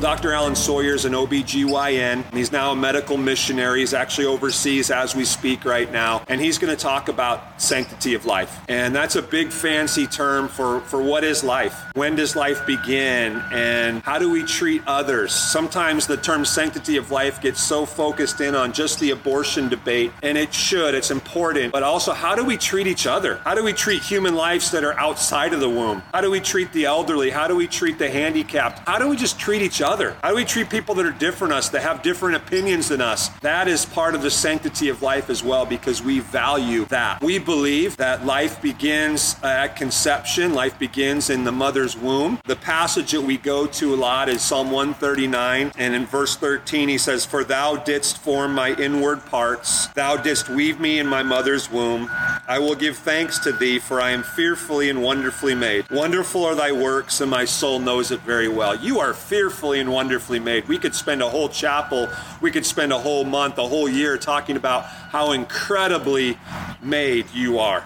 Dr. Alan Sawyer is an OBGYN. He's now a medical missionary. He's actually overseas as we speak right now. And he's going to talk about sanctity of life. And that's a big fancy term for what is life? When does life begin? And how do we treat others? Sometimes the term sanctity of life gets so focused in on just the abortion debate. And it should. It's important. But also, how do we treat each other? How do we treat human lives that are outside of the womb? How do we treat the elderly? How do we treat the handicapped? How do we just treat each other? How do we treat people that are different than us, that have different opinions than us? That is part of the sanctity of life as well, because we value that. We believe that life begins at conception. Life begins in the mother's womb. The passage that we go to a lot is Psalm 139. And in verse 13, he says, "For thou didst form my inward parts. Thou didst weave me in my mother's womb. I will give thanks to thee, for I am fearfully and wonderfully made. Wonderful are thy works, and my soul knows it very well." You are fearfully and wonderfully made. We could spend a whole chapel, we could spend a whole month, a whole year talking about how incredibly made you are.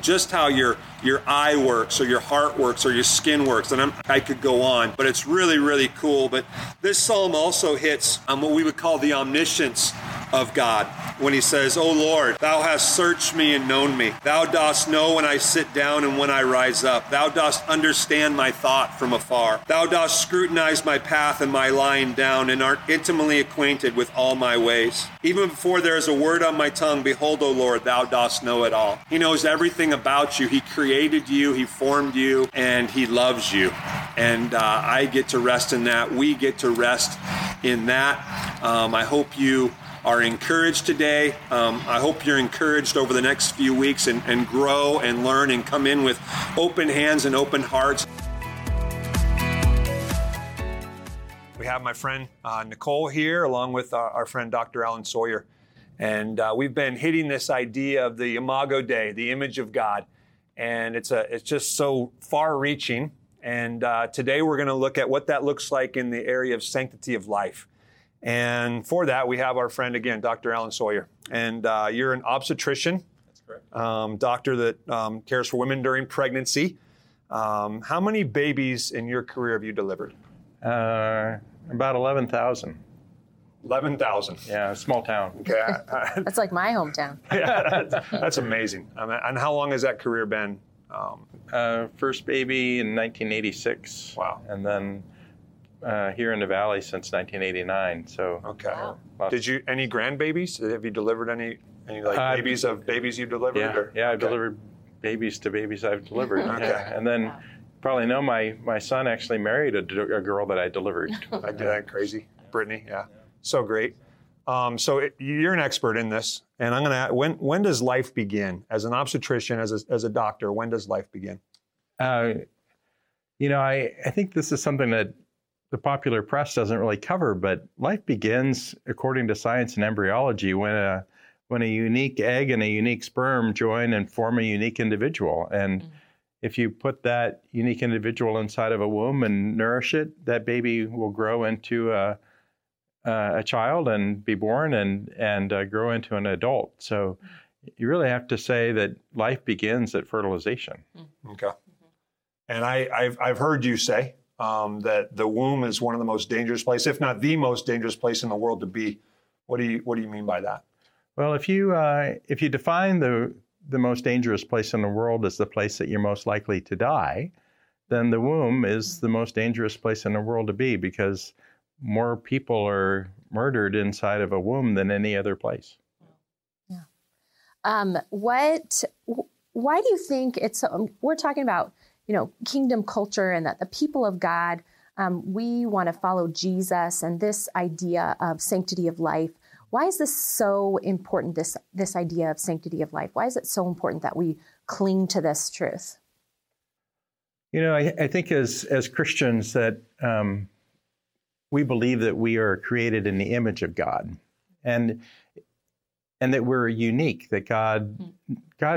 Just how your eye works or your heart works or your skin works. And I could go on, but it's really, really cool. But this psalm also hits on what we would call the omniscience of God when he says, "O Lord, thou hast searched me and known me. Thou dost know when I sit down and when I rise up. Thou dost understand my thought from afar. Thou dost scrutinize my path and my lying down and art intimately acquainted with all my ways. Even before there is a word on my tongue, behold, O Lord, thou dost know it all." He knows everything about you. He created you, he formed you, and he loves you. And I get to rest in that. We get to rest in that. I hope you are encouraged today. I hope you're encouraged over the next few weeks and grow and learn and come in with open hands and open hearts. We have my friend Nicole here, along with our friend Dr. Alan Sawyer. And we've been hitting this idea of the Imago Dei, the image of God. And it's just so far-reaching. And today we're going to look at what that looks like in the area of sanctity of life. And for that, we have our friend again, Dr. Alan Sawyer. And you're an obstetrician. That's correct. Doctor that cares for women during pregnancy. How many babies in your career have you delivered? About 11,000. 11,000. Yeah, a small town. Okay. That's like my hometown. Yeah, that's amazing. I mean, and how long has that career been? First baby in 1986. Wow. And then here in the Valley since 1989. So okay. Wow. Did you any grandbabies? Have you delivered any like babies of babies you delivered? Yeah, or? Yeah, okay. I've delivered babies to babies I've delivered. Okay, yeah. And then wow. Probably know my son actually married a girl that I delivered. I did that crazy, yeah. Brittany. Yeah, so great. You're an expert in this, and I'm gonna. When does life begin? As an obstetrician, as a doctor, when does life begin? I think this is something that the popular press doesn't really cover, but life begins, according to science and embryology, when a unique egg and a unique sperm join and form a unique individual. And if you put that unique individual inside of a womb and nourish it, that baby will grow into a child and be born and grow into an adult. So you really have to say that life begins at fertilization. Okay. And I've heard you say that the womb is one of the most dangerous places, if not the most dangerous place in the world to be. What do you mean by that? Well, if you define the most dangerous place in the world as the place that you're most likely to die, then the womb is the most dangerous place in the world to be, because more people are murdered inside of a womb than any other place. Yeah. Why do you think it's? We're talking about, kingdom culture, and that the people of God, we want to follow Jesus, and this idea of sanctity of life. Why is this so important, this idea of sanctity of life? Why is it so important that we cling to this truth? You know, I think as Christians that we believe that we are created in the image of God, and that we're unique, that God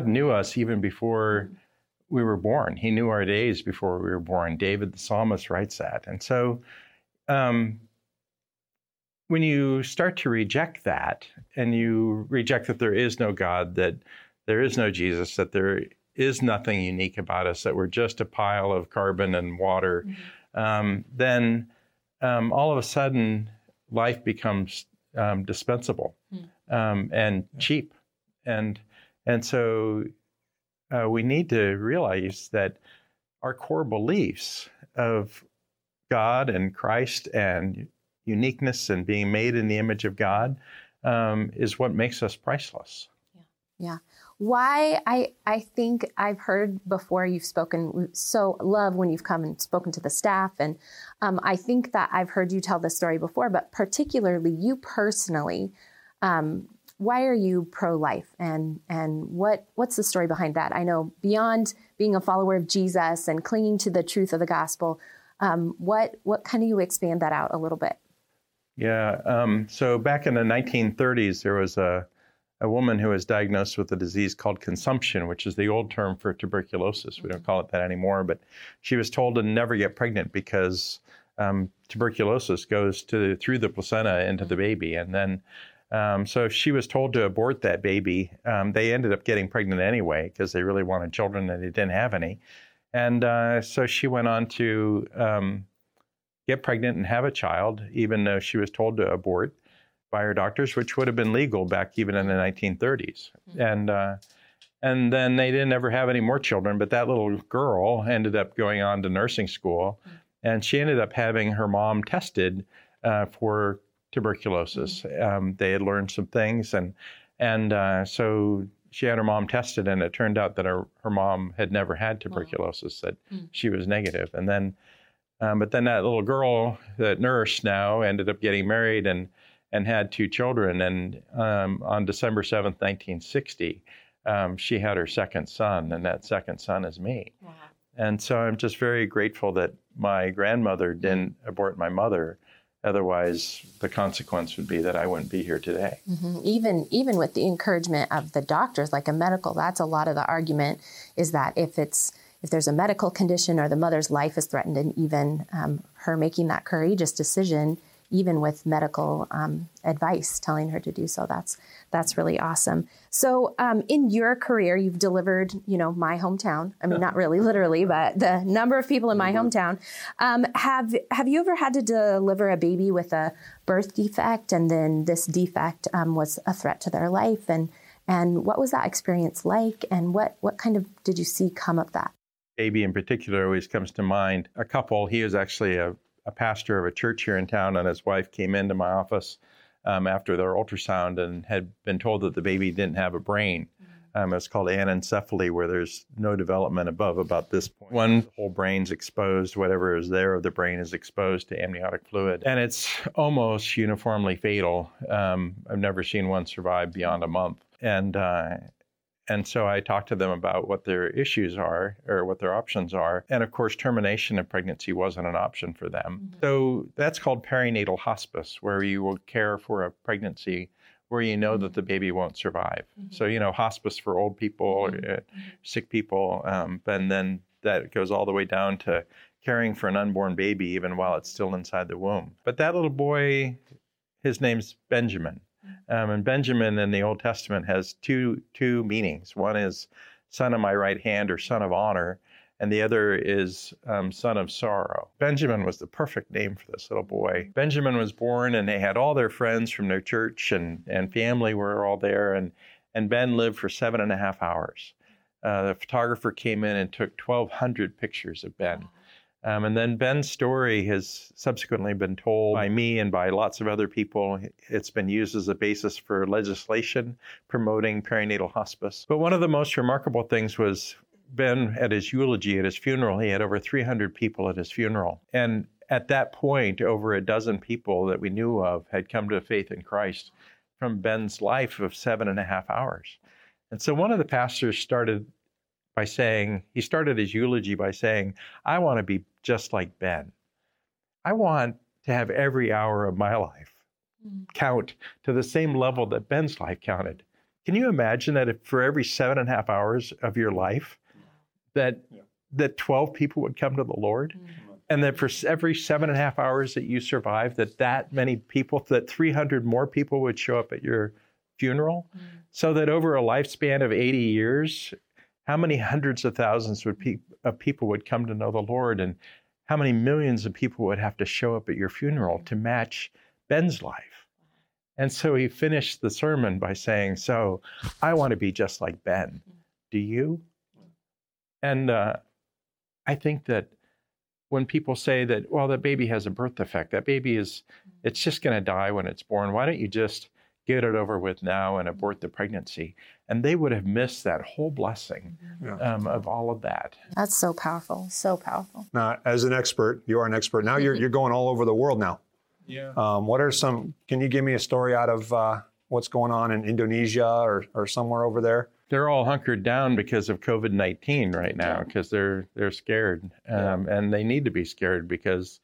knew us even before we were born. He knew our days before we were born. David the psalmist writes that. And so when you start to reject that, and you reject that there is no God, that there is no Jesus, that there is nothing unique about us, that we're just a pile of carbon and water, then all of a sudden life becomes dispensable and cheap. And so we need to realize that our core beliefs of God and Christ and uniqueness and being made in the image of God is what makes us priceless. Yeah. Why, I think I've heard before you've spoken, so love when you've come and spoken to the staff. And I think that I've heard you tell this story before, but particularly you personally, why are you pro-life? And what's the story behind that? I know beyond being a follower of Jesus and clinging to the truth of the gospel, what can you expand that out a little bit? Yeah. So back in the 1930s, there was a woman who was diagnosed with a disease called consumption, which is the old term for tuberculosis. We don't call it that anymore, but she was told to never get pregnant because tuberculosis goes through the placenta into the baby. And then, so if she was told to abort that baby, they ended up getting pregnant anyway because they really wanted children and they didn't have any. And so she went on to get pregnant and have a child, even though she was told to abort by her doctors, which would have been legal back even in the 1930s. And then they didn't ever have any more children, but that little girl ended up going on to nursing school, and she ended up having her mom tested for tuberculosis. They had learned some things, and so she had her mom tested, and it turned out that her mom had never had tuberculosis, that she was negative. And then, but then that little girl, that nurse now, ended up getting married and had two children. And on December 7th, 1960, she had her second son, and that second son is me. Wow. And so I'm just very grateful that my grandmother didn't abort my mother. Otherwise, the consequence would be that I wouldn't be here today. Mm-hmm. Even with the encouragement of the doctors, like a medical, that's a lot of the argument is that if there's a medical condition or the mother's life is threatened, and even her making that courageous decision, even with medical advice telling her to do so, that's really awesome. So in your career, you've delivered, my hometown. I mean, not really literally, but the number of people in my hometown. Have you ever had to deliver a baby with a birth defect, and then this defect was a threat to their life? And what was that experience like? And what kind of did you see come of that? Baby in particular always comes to mind. A couple, he was actually a pastor of a church here in town, and his wife came into my office after their ultrasound and had been told that the baby didn't have a brain. It's called anencephaly, where there's no development above about this point. One whole brain's exposed, whatever is there of the brain is exposed to amniotic fluid, and it's almost uniformly fatal. I've never seen one survive beyond a month. And so I talked to them about what their issues are or what their options are. And of course, termination of pregnancy wasn't an option for them. Mm-hmm. So that's called perinatal hospice, where you will care for a pregnancy where you know that the baby won't survive. Mm-hmm. So, hospice for old people, or sick people. And then that goes all the way down to caring for an unborn baby, even while it's still inside the womb. But that little boy, his name's Benjamin. And Benjamin in the Old Testament has two meanings. One is son of my right hand, or son of honor, and the other is son of sorrow. Benjamin was the perfect name for this little boy. Benjamin was born, and they had all their friends from their church and family were all there, and Ben lived for 7.5 hours. The photographer came in and took 1,200 pictures of Ben. And then Ben's story has subsequently been told by me and by lots of other people. It's been used as a basis for legislation promoting perinatal hospice. But one of the most remarkable things was Ben, at his eulogy, at his funeral, he had over 300 people at his funeral. And at that point, over a dozen people that we knew of had come to faith in Christ from Ben's life of 7.5 hours. And so one of the pastors started his eulogy by saying, I want to be just like Ben. I want to have every hour of my life count to the same level that Ben's life counted. Can you imagine that if for every 7.5 hours of your life, that 12 people would come to the Lord? Mm-hmm. And that for every 7.5 hours that you survive, that many people, that 300 more people would show up at your funeral? Mm-hmm. So that over a lifespan of 80 years, how many hundreds of thousands of people would come to know the Lord? And how many millions of people would have to show up at your funeral to match Ben's life? And so he finished the sermon by saying, so I want to be just like Ben. Do you? And I think that when people say that, well, that baby has a birth defect, that baby it's just going to die when it's born. Why don't you just get it over with now and abort the pregnancy? And they would have missed that whole blessing of all of that. That's so powerful, so powerful. Now, as an expert, you are an expert. Now you're going all over the world now. Yeah. Can you give me a story out of what's going on in Indonesia or somewhere over there? They're all hunkered down because of COVID-19 right now, because they're scared. And they need to be scared because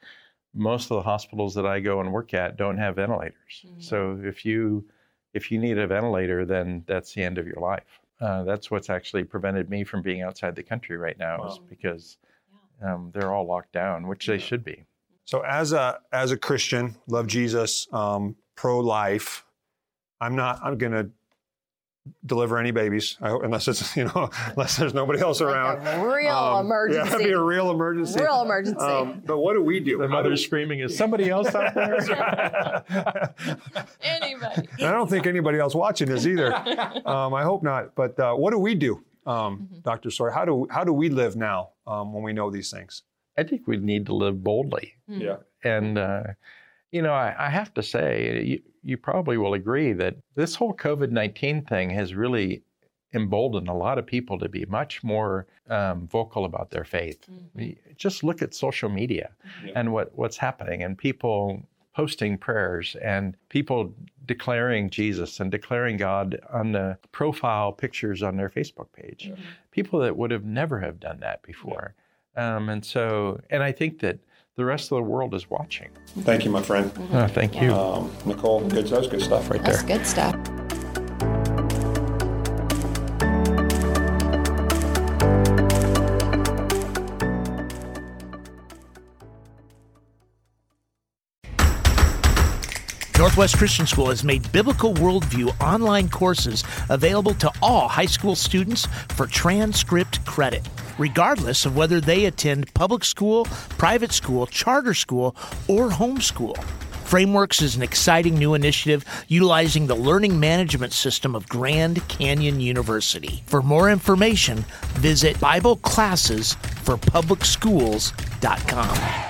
most of the hospitals that I go and work at don't have ventilators. Mm-hmm. So if you need a ventilator, then that's the end of your life. That's what's actually prevented me from being outside the country right now is because they're all locked down, which they should be. So as a Christian, love Jesus, pro-life, I'm going to deliver any babies, I hope, unless there's nobody else around. Like a real emergency. Yeah, that'd be a real emergency. But what do we do? The mother screaming, is somebody else out there? Anybody. And I don't think anybody else watching this either. I hope not. But what do we do, Dr. Sawyer? How do we live now when we know these things? I think we need to live boldly. Mm-hmm. Yeah. And, I have to say, you probably will agree that this whole COVID-19 thing has really emboldened a lot of people to be much more vocal about their faith. Mm-hmm. Just look at social media and what's happening, and people posting prayers and people declaring Jesus and declaring God on the profile pictures on their Facebook page. Yeah. People that would have never have done that before. Yeah. And I think that the rest of the world is watching. Thank you, my friend. Mm-hmm. Oh, thank you. Nicole, that was good stuff right there. That's good stuff. Northwest Christian School has made Biblical Worldview online courses available to all high school students for transcript credit, regardless of whether they attend public school, private school, charter school, or homeschool. Frameworks is an exciting new initiative utilizing the learning management system of Grand Canyon University. For more information, visit BibleClassesForPublicSchools.com.